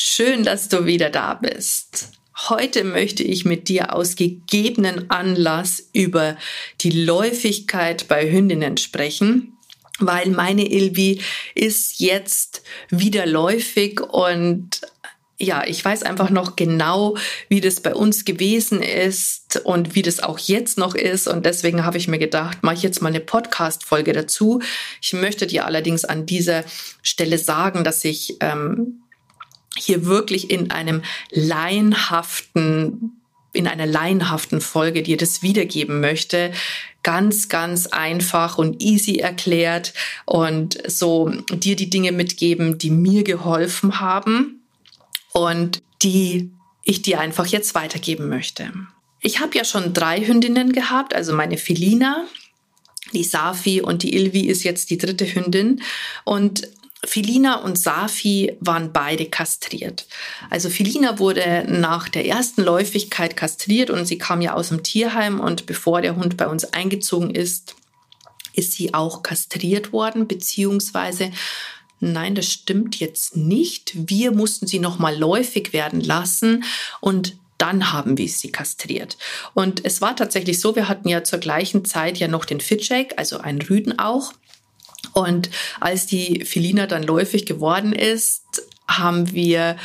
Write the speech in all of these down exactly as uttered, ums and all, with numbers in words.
schön, dass du wieder da bist. Heute möchte ich mit dir aus gegebenen Anlass über die Läufigkeit bei Hündinnen sprechen, weil meine Ilvi ist jetzt wieder läufig und ja, ich weiß einfach noch genau, wie das bei uns gewesen ist und wie das auch jetzt noch ist. Und deswegen habe ich mir gedacht, mache ich jetzt mal eine Podcast-Folge dazu. Ich möchte dir allerdings an dieser Stelle sagen, dass ich ähm, hier wirklich in einem laienhaften, in einer laienhaften Folge dir das wiedergeben möchte. Ganz, ganz einfach und easy erklärt und so dir die Dinge mitgeben, die mir geholfen haben. Und die ich dir einfach jetzt weitergeben möchte. Ich habe ja schon drei Hündinnen gehabt, also meine Felina, die Safi und die Ilvi ist jetzt die dritte Hündin. Und Felina und Safi waren beide kastriert. Also Felina wurde nach der ersten Läufigkeit kastriert und sie kam ja aus dem Tierheim und bevor der Hund bei uns eingezogen ist, ist sie auch kastriert worden, beziehungsweise nein, das stimmt jetzt nicht. Wir mussten sie nochmal läufig werden lassen und dann haben wir sie kastriert. Und es war tatsächlich so, wir hatten ja zur gleichen Zeit ja noch den Fitschek, also einen Rüden auch. Und als die Felina dann läufig geworden ist, haben wir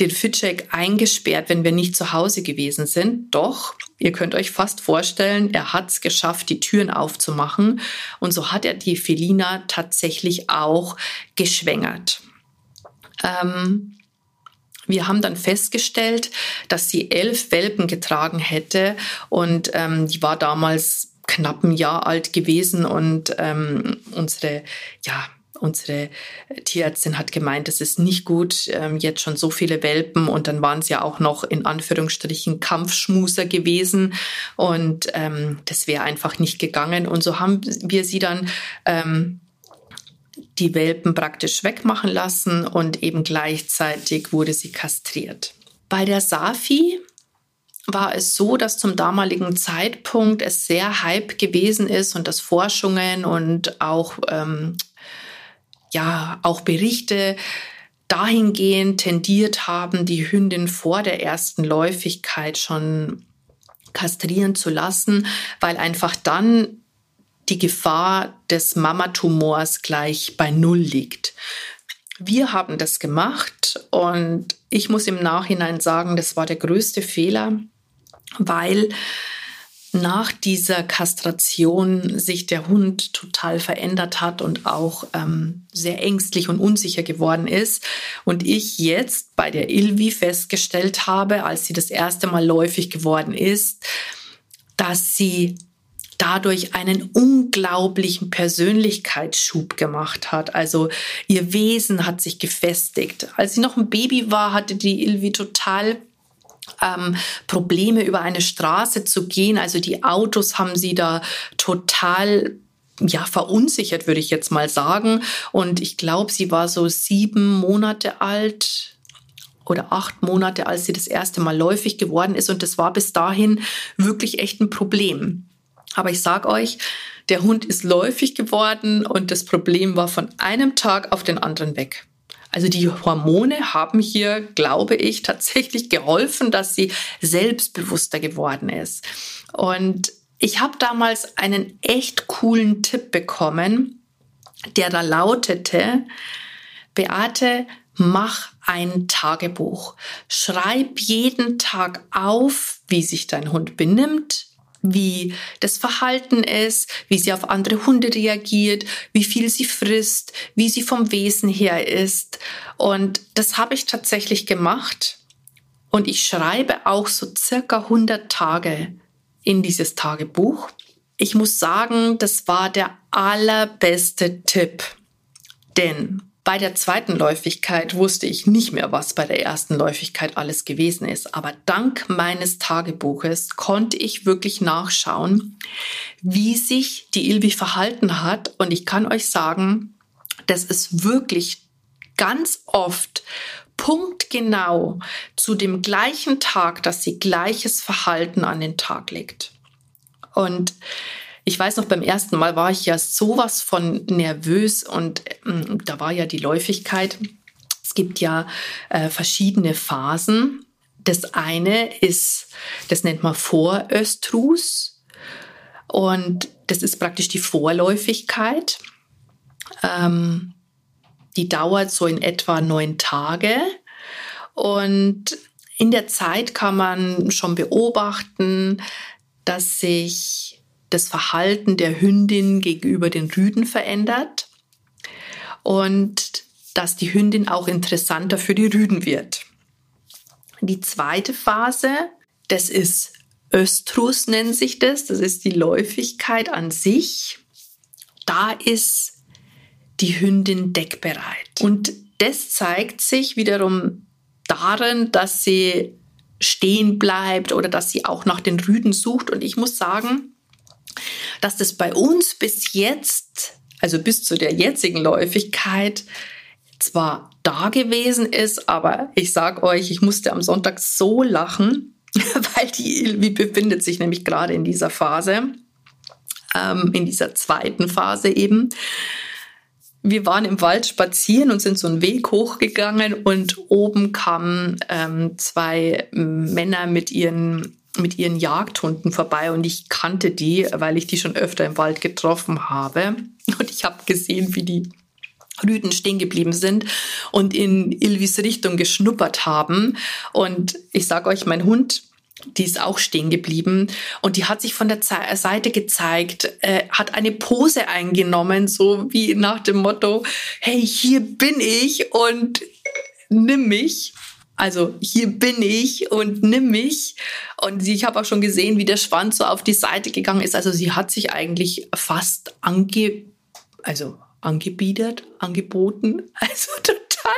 den Fitschek eingesperrt, wenn wir nicht zu Hause gewesen sind. Doch, ihr könnt euch fast vorstellen, er hat es geschafft, die Türen aufzumachen. Und so hat er die Felina tatsächlich auch geschwängert. Ähm, wir haben dann festgestellt, dass sie elf Welpen getragen hätte. Und ähm, die war damals knapp ein Jahr alt gewesen. Und ähm, unsere, ja, Unsere Tierärztin hat gemeint, es ist nicht gut, jetzt schon so viele Welpen und dann waren es ja auch noch in Anführungsstrichen Kampfschmuser gewesen und ähm, das wäre einfach nicht gegangen. Und so haben wir sie dann ähm, die Welpen praktisch wegmachen lassen und eben gleichzeitig wurde sie kastriert. Bei der Safi war es so, dass zum damaligen Zeitpunkt es sehr Hype gewesen ist und dass Forschungen und auch ähm, ja, auch Berichte dahingehend tendiert haben, die Hündin vor der ersten Läufigkeit schon kastrieren zu lassen, weil einfach dann die Gefahr des Mamatumors gleich bei Null liegt. Wir haben das gemacht und ich muss im Nachhinein sagen, das war der größte Fehler, weil nach dieser Kastration sich der Hund total verändert hat und auch ähm, sehr ängstlich und unsicher geworden ist. Und ich jetzt bei der Ilvi festgestellt habe, als sie das erste Mal läufig geworden ist, dass sie dadurch einen unglaublichen Persönlichkeitsschub gemacht hat. Also ihr Wesen hat sich gefestigt. Als sie noch ein Baby war, hatte die Ilvi total Ähm, Probleme über eine Straße zu gehen. Also die Autos haben sie da total ja, verunsichert, würde ich jetzt mal sagen. Und ich glaube, sie war so sieben Monate alt oder acht Monate, als sie das erste Mal läufig geworden ist. Und das war bis dahin wirklich echt ein Problem. Aber ich sage euch, der Hund ist läufig geworden und das Problem war von einem Tag auf den anderen weg. Also die Hormone haben hier, glaube ich, tatsächlich geholfen, dass sie selbstbewusster geworden ist. Und ich habe damals einen echt coolen Tipp bekommen, der da lautete: Beate, mach ein Tagebuch. Schreib jeden Tag auf, wie sich dein Hund benimmt, wie das Verhalten ist, wie sie auf andere Hunde reagiert, wie viel sie frisst, wie sie vom Wesen her ist. Und das habe ich tatsächlich gemacht. Und ich schreibe auch so circa hundert Tage in dieses Tagebuch. Ich muss sagen, das war der allerbeste Tipp. Denn Bei der zweiten Läufigkeit wusste ich nicht mehr, was bei der ersten Läufigkeit alles gewesen ist. Aber dank meines Tagebuches konnte ich wirklich nachschauen, wie sich die Ilvi verhalten hat. Und ich kann euch sagen, das ist wirklich ganz oft punktgenau zu dem gleichen Tag, dass sie gleiches Verhalten an den Tag legt. Und ich weiß noch, beim ersten Mal war ich ja sowas von nervös und ähm, da war ja die Läufigkeit. Es gibt ja äh, verschiedene Phasen. Das eine ist, das nennt man Voröstrus und das ist praktisch die Vorläufigkeit. Ähm, die dauert so in etwa neun Tage und in der Zeit kann man schon beobachten, dass sich das Verhalten der Hündin gegenüber den Rüden verändert und dass die Hündin auch interessanter für die Rüden wird. Die zweite Phase, das ist Östrus, nennt sich das, das ist die Läufigkeit an sich. Da ist die Hündin deckbereit. Und das zeigt sich wiederum darin, dass sie stehen bleibt oder dass sie auch nach den Rüden sucht. Und ich muss sagen, dass das bei uns bis jetzt, also bis zu der jetzigen Läufigkeit, zwar da gewesen ist, aber ich sage euch, ich musste am Sonntag so lachen, weil die Ilvi befindet sich nämlich gerade in dieser Phase, ähm, in dieser zweiten Phase eben. Wir waren im Wald spazieren und sind so einen Weg hochgegangen und oben kamen ähm, zwei Männer mit ihren mit ihren Jagdhunden vorbei und ich kannte die, weil ich die schon öfter im Wald getroffen habe und ich habe gesehen, wie die Rüden stehen geblieben sind und in Ilvis Richtung geschnuppert haben und ich sage euch, mein Hund, die ist auch stehen geblieben und die hat sich von der Ze- Seite gezeigt, äh, hat eine Pose eingenommen, so wie nach dem Motto, hey, hier bin ich und nimm mich. Also hier bin ich und nimm mich. Und ich habe auch schon gesehen, wie der Schwanz so auf die Seite gegangen ist. Also sie hat sich eigentlich fast ange, also angebiedert, angeboten. Also total.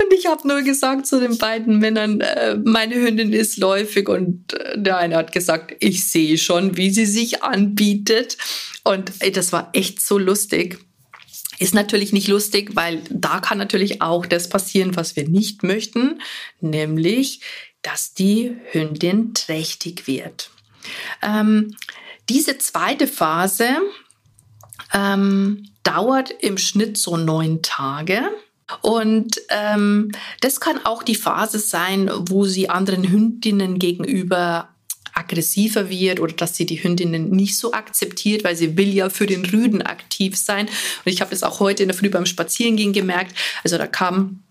Und ich habe nur gesagt zu den beiden Männern, meine Hündin ist läufig. Und der eine hat gesagt, ich sehe schon, wie sie sich anbietet. Und das war echt so lustig. Ist natürlich nicht lustig, weil da kann natürlich auch das passieren, was wir nicht möchten, nämlich, dass die Hündin trächtig wird. Ähm, diese zweite Phase ähm, dauert im Schnitt so neun Tage und ähm, das kann auch die Phase sein, wo sie anderen Hündinnen gegenüber aggressiver wird oder dass sie die Hündinnen nicht so akzeptiert, weil sie will ja für den Rüden aktiv sein. Und ich habe das auch heute in der Früh beim Spazierengehen gemerkt. Also da kam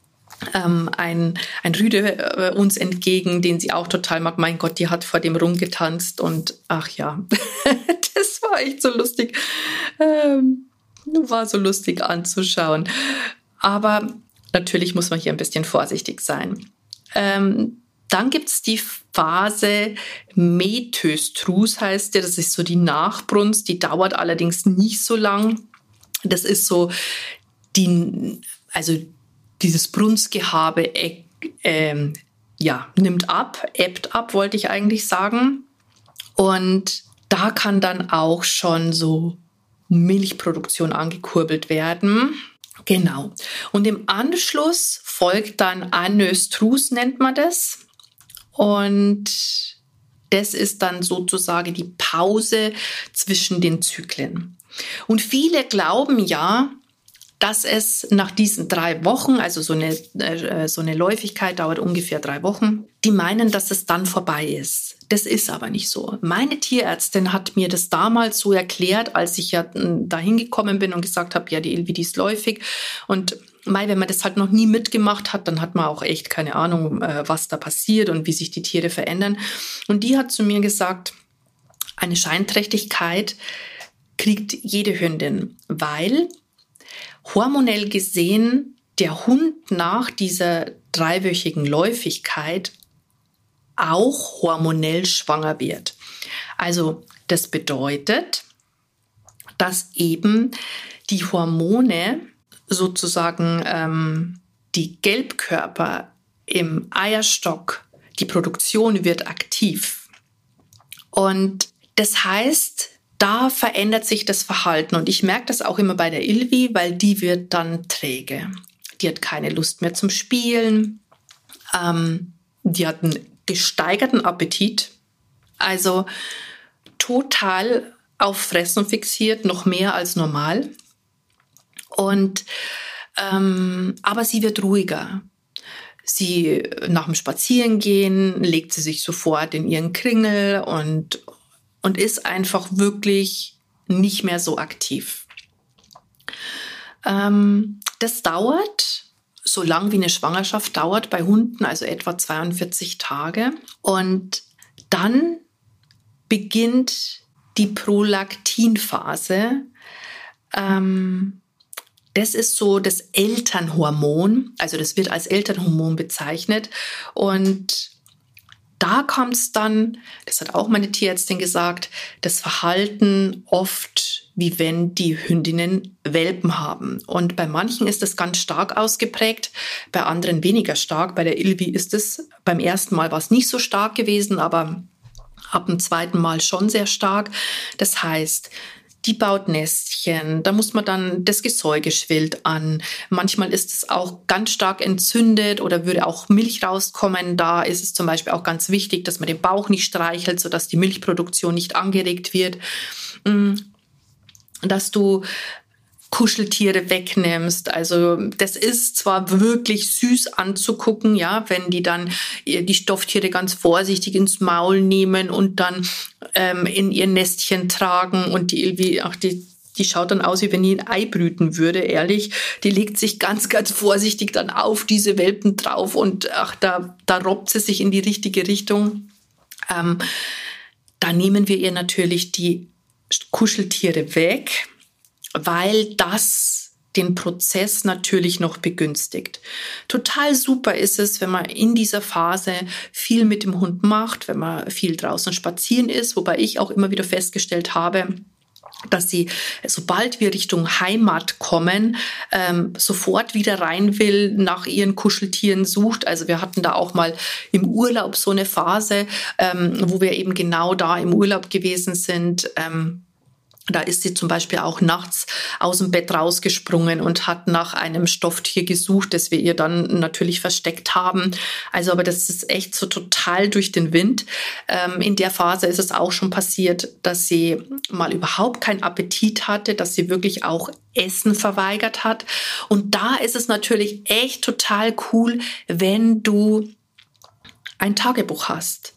ähm, ein, ein Rüde äh, uns entgegen, den sie auch total mag. Mein Gott, die hat vor dem rumgetanzt und ach ja, das war echt so lustig. Ähm, war so lustig anzuschauen. Aber natürlich muss man hier ein bisschen vorsichtig sein. Ähm, Dann gibt es die Phase Metöstrus, heißt der. Das ist so die Nachbrunst, die dauert allerdings nicht so lang. Das ist so die, also dieses Brunstgehabe äh, äh, ja, nimmt ab, ebbt ab, wollte ich eigentlich sagen. Und da kann dann auch schon so Milchproduktion angekurbelt werden. Genau. Und im Anschluss folgt dann Anöstrus, nennt man das. Und das ist dann sozusagen die Pause zwischen den Zyklen. Und viele glauben ja, dass es nach diesen drei Wochen, also so eine, äh, so eine Läufigkeit dauert ungefähr drei Wochen, die meinen, dass es dann vorbei ist. Das ist aber nicht so. Meine Tierärztin hat mir das damals so erklärt, als ich ja da hingekommen bin und gesagt habe, ja, die Ilvi, die ist läufig. Und mei, wenn man das halt noch nie mitgemacht hat, dann hat man auch echt keine Ahnung, äh, was da passiert und wie sich die Tiere verändern. Und die hat zu mir gesagt, eine Scheinträchtigkeit kriegt jede Hündin, weil hormonell gesehen der Hund nach dieser dreiwöchigen Läufigkeit auch hormonell schwanger wird. Also das bedeutet, dass eben die Hormone sozusagen ähm, die Gelbkörper im Eierstock, die Produktion wird aktiv. Und das heißt, da verändert sich das Verhalten. Und ich merke das auch immer bei der Ilvi, weil die wird dann träge. Die hat keine Lust mehr zum Spielen. Ähm, die hat einen gesteigerten Appetit. Also total auf Fressen fixiert, noch mehr als normal. Und, ähm, aber sie wird ruhiger. Sie, nach dem Spazierengehen, legt sie sich sofort in ihren Kringel und, und ist einfach wirklich nicht mehr so aktiv. Ähm, das dauert, so lang wie eine Schwangerschaft dauert bei Hunden, also etwa zweiundvierzig Tage. Und dann beginnt die Prolaktinphase. Ähm, das ist so das Elternhormon, also das wird als Elternhormon bezeichnet. Und da kommt es dann, das hat auch meine Tierärztin gesagt, das Verhalten oft, wie wenn die Hündinnen Welpen haben. Und bei manchen ist das ganz stark ausgeprägt, bei anderen weniger stark. Bei der Ilvi ist es, beim ersten Mal war es nicht so stark gewesen, aber ab dem zweiten Mal schon sehr stark. Das heißt, die baut Nestchen, da muss man dann das Gesäuge schwillt an. Manchmal ist es auch ganz stark entzündet oder würde auch Milch rauskommen. Da ist es zum Beispiel auch ganz wichtig, dass man den Bauch nicht streichelt, sodass die Milchproduktion nicht angeregt wird. Dass du Kuscheltiere wegnimmst. Also das ist zwar wirklich süß anzugucken, ja, wenn die dann die Stofftiere ganz vorsichtig ins Maul nehmen und dann ähm, in ihr Nestchen tragen. Und die Ilvi, ach, die, die schaut dann aus, wie wenn die ein Ei brüten würde, ehrlich. Die legt sich ganz, ganz vorsichtig dann auf diese Welpen drauf und ach, da, da robbt sie sich in die richtige Richtung. Ähm, da nehmen wir ihr natürlich die Kuscheltiere weg, weil das den Prozess natürlich noch begünstigt. Total super ist es, wenn man in dieser Phase viel mit dem Hund macht, wenn man viel draußen spazieren ist, wobei ich auch immer wieder festgestellt habe, dass sie, sobald wir Richtung Heimat kommen, ähm, sofort wieder rein will, nach ihren Kuscheltieren sucht. Also wir hatten da auch mal im Urlaub so eine Phase, ähm, wo wir eben genau da im Urlaub gewesen sind, ähm, da ist sie zum Beispiel auch nachts aus dem Bett rausgesprungen und hat nach einem Stofftier gesucht, das wir ihr dann natürlich versteckt haben. Also aber das ist echt so total durch den Wind. Ähm, in der Phase ist es auch schon passiert, dass sie mal überhaupt keinen Appetit hatte, dass sie wirklich auch Essen verweigert hat. Und da ist es natürlich echt total cool, wenn du ein Tagebuch hast.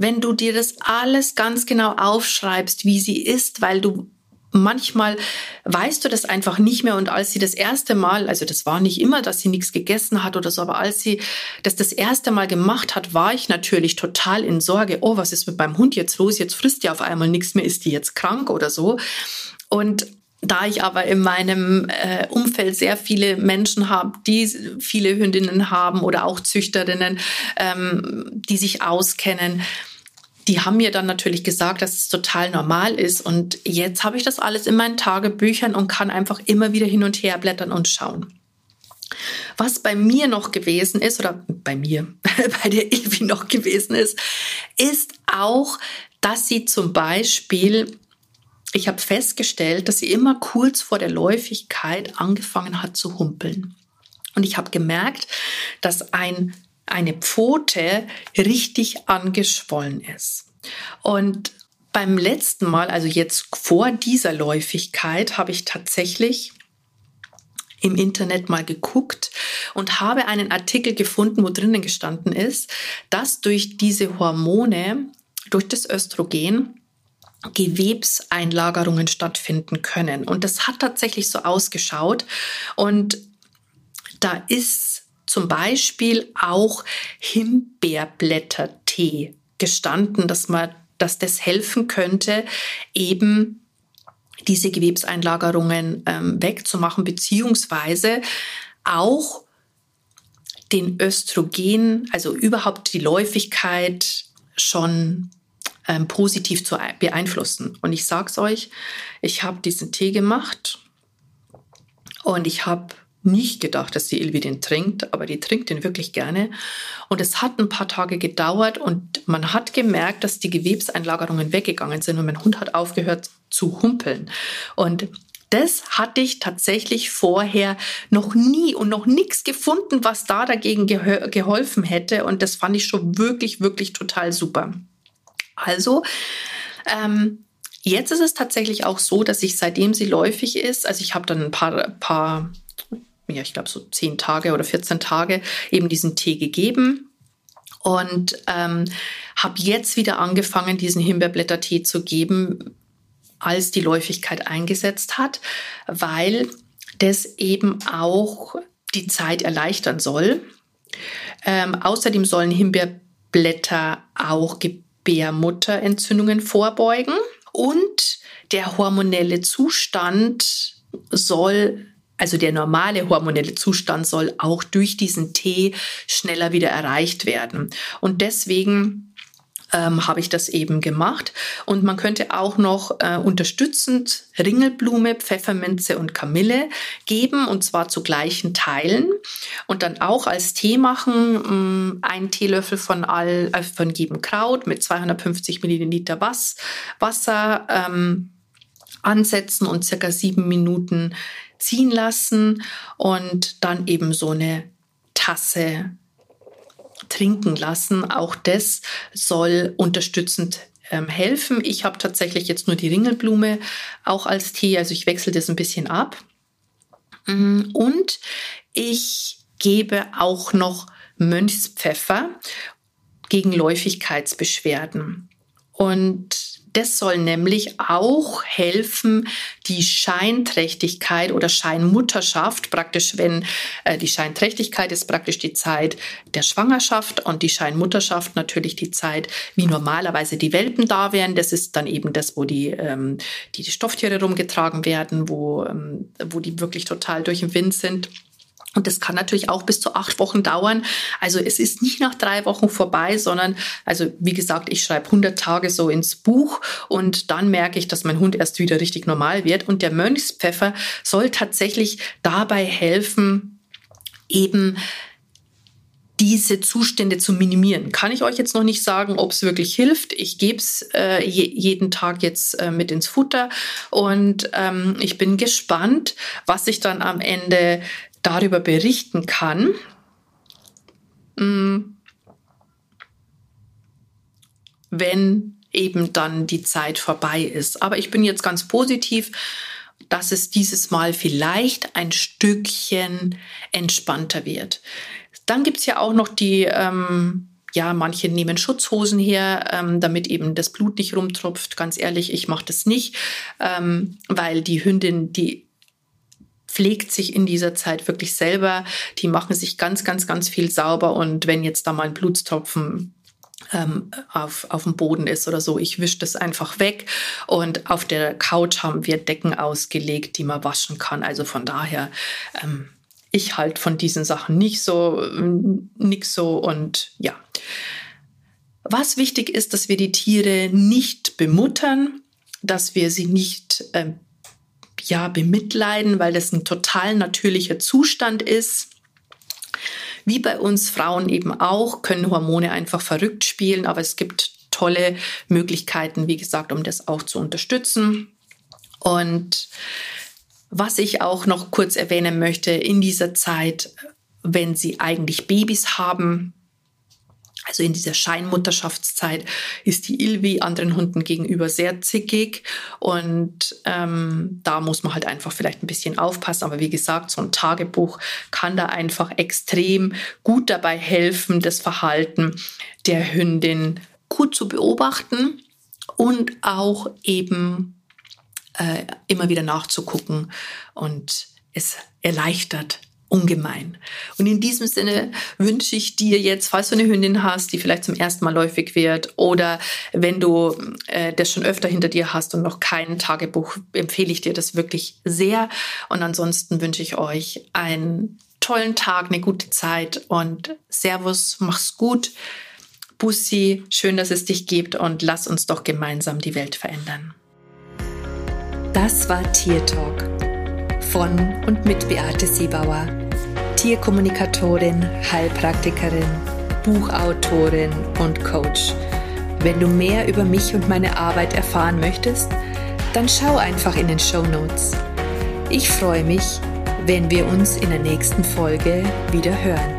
Wenn du dir das alles ganz genau aufschreibst, wie sie ist, weil du manchmal weißt du das einfach nicht mehr. Und als sie das erste Mal, also das war nicht immer, dass sie nichts gegessen hat oder so, aber als sie das das erste Mal gemacht hat, war ich natürlich total in Sorge. Oh, was ist mit meinem Hund jetzt los? Jetzt frisst die auf einmal nichts mehr. Ist die jetzt krank oder so? Und da ich aber in meinem äh, Umfeld sehr viele Menschen habe, die viele Hündinnen haben oder auch Züchterinnen, ähm, die sich auskennen, die haben mir dann natürlich gesagt, dass es total normal ist. Und jetzt habe ich das alles in meinen Tagebüchern und kann einfach immer wieder hin und her blättern und schauen. Was bei mir noch gewesen ist, oder bei mir, bei der Ilvi noch gewesen ist, ist auch, dass sie zum Beispiel... Ich habe festgestellt, dass sie immer kurz vor der Läufigkeit angefangen hat zu humpeln. Und ich habe gemerkt, dass ein, eine Pfote richtig angeschwollen ist. Und beim letzten Mal, also jetzt vor dieser Läufigkeit, habe ich tatsächlich im Internet mal geguckt und habe einen Artikel gefunden, wo drinnen gestanden ist, dass durch diese Hormone, durch das Östrogen, Gewebseinlagerungen stattfinden können. Und das hat tatsächlich so ausgeschaut. Und da ist zum Beispiel auch Himbeerblättertee gestanden, dass man, dass das helfen könnte, eben diese Gewebseinlagerungen ähm, wegzumachen, beziehungsweise auch den Östrogen, also überhaupt die Läufigkeit schon positiv zu beeinflussen. Und ich sag's euch, ich habe diesen Tee gemacht und ich habe nicht gedacht, dass die Ilvi den trinkt, aber die trinkt den wirklich gerne. Und es hat ein paar Tage gedauert und man hat gemerkt, dass die Gewebseinlagerungen weggegangen sind und mein Hund hat aufgehört zu humpeln. Und das hatte ich tatsächlich vorher noch nie und noch nichts gefunden, was da dagegen geh- geholfen hätte. Und das fand ich schon wirklich, wirklich total super. Also, ähm, jetzt ist es tatsächlich auch so, dass ich, seitdem sie läufig ist, also ich habe dann ein paar, paar ja, ich glaube so zehn Tage oder vierzehn Tage eben diesen Tee gegeben. Und ähm, habe jetzt wieder angefangen, diesen Himbeerblättertee zu geben, als die Läufigkeit eingesetzt hat, weil das eben auch die Zeit erleichtern soll. Ähm, außerdem sollen Himbeerblätter auch Gebärmutterentzündungen vorbeugen und der hormonelle Zustand soll, also der normale hormonelle Zustand soll auch durch diesen Tee schneller wieder erreicht werden. Und deswegen Ähm, habe ich das eben gemacht. Und man könnte auch noch äh, unterstützend Ringelblume, Pfefferminze und Kamille geben, und zwar zu gleichen Teilen. Und dann auch als Tee machen, mh, einen Teelöffel von, all, äh, von jedem Kraut mit zweihundertfünfzig Milliliter Was, Wasser ähm, ansetzen und circa sieben Minuten ziehen lassen und dann eben so eine Tasse trinken lassen. Auch das soll unterstützend ähm, helfen. Ich habe tatsächlich jetzt nur die Ringelblume auch als Tee, also ich wechsle das ein bisschen ab. Und ich gebe auch noch Mönchspfeffer gegen Läufigkeitsbeschwerden. Und das soll nämlich auch helfen, die Scheinträchtigkeit oder Scheinmutterschaft, praktisch wenn äh, die Scheinträchtigkeit ist praktisch die Zeit der Schwangerschaft und die Scheinmutterschaft natürlich die Zeit, wie normalerweise die Welpen da wären. Das ist dann eben das, wo die, ähm, die, die Stofftiere rumgetragen werden, wo, ähm, wo die wirklich total durch den Wind sind. Und das kann natürlich auch bis zu acht Wochen dauern. Also es ist nicht nach drei Wochen vorbei, sondern, also wie gesagt, ich schreibe hundert Tage so ins Buch und dann merke ich, dass mein Hund erst wieder richtig normal wird. Und der Mönchspfeffer soll tatsächlich dabei helfen, eben diese Zustände zu minimieren. Kann ich euch jetzt noch nicht sagen, ob es wirklich hilft. Ich gebe es äh, je, jeden Tag jetzt äh, mit ins Futter und ähm, ich bin gespannt, was ich dann am Ende darüber berichten kann. Wenn eben dann die Zeit vorbei ist. Aber ich bin jetzt ganz positiv, dass es dieses Mal vielleicht ein Stückchen entspannter wird. Dann gibt es ja auch noch die, ähm, ja, manche nehmen Schutzhosen her, ähm, damit eben das Blut nicht rumtropft. Ganz ehrlich, ich mache das nicht, ähm, weil die Hündin, die pflegt sich in dieser Zeit wirklich selber. Die machen sich ganz, ganz, ganz viel sauber. Und wenn jetzt da mal ein Blutstropfen ähm, auf, auf dem Boden ist oder so, ich wische das einfach weg. Und auf der Couch haben wir Decken ausgelegt, die man waschen kann. Also von daher, ähm, ich halte von diesen Sachen nicht so, nix so und ja. Was wichtig ist, dass wir die Tiere nicht bemuttern, dass wir sie nicht ähm, ja, bemitleiden, weil das ein total natürlicher Zustand ist. Wie bei uns Frauen eben auch, können Hormone einfach verrückt spielen, aber es gibt tolle Möglichkeiten, wie gesagt, um das auch zu unterstützen. Und was ich auch noch kurz erwähnen möchte, in dieser Zeit, wenn sie eigentlich Babys haben, also in dieser Scheinmutterschaftszeit, ist die Ilvi anderen Hunden gegenüber sehr zickig und ähm, da muss man halt einfach vielleicht ein bisschen aufpassen. Aber wie gesagt, so ein Tagebuch kann da einfach extrem gut dabei helfen, das Verhalten der Hündin gut zu beobachten und auch eben äh, immer wieder nachzugucken, und es erleichtert ungemein. Und in diesem Sinne wünsche ich dir jetzt, falls du eine Hündin hast, die vielleicht zum ersten Mal läufig wird, oder wenn du äh, das schon öfter hinter dir hast und noch kein Tagebuch, empfehle ich dir das wirklich sehr. Und ansonsten wünsche ich euch einen tollen Tag, eine gute Zeit und Servus, mach's gut, Bussi, schön, dass es dich gibt, und lass uns doch gemeinsam die Welt verändern. Das war Tier Talk. von und mit Beate Siebauer, Tierkommunikatorin, Heilpraktikerin, Buchautorin und Coach. Wenn du mehr über mich und meine Arbeit erfahren möchtest, dann schau einfach in den Shownotes. Ich freue mich, wenn wir uns in der nächsten Folge wieder hören.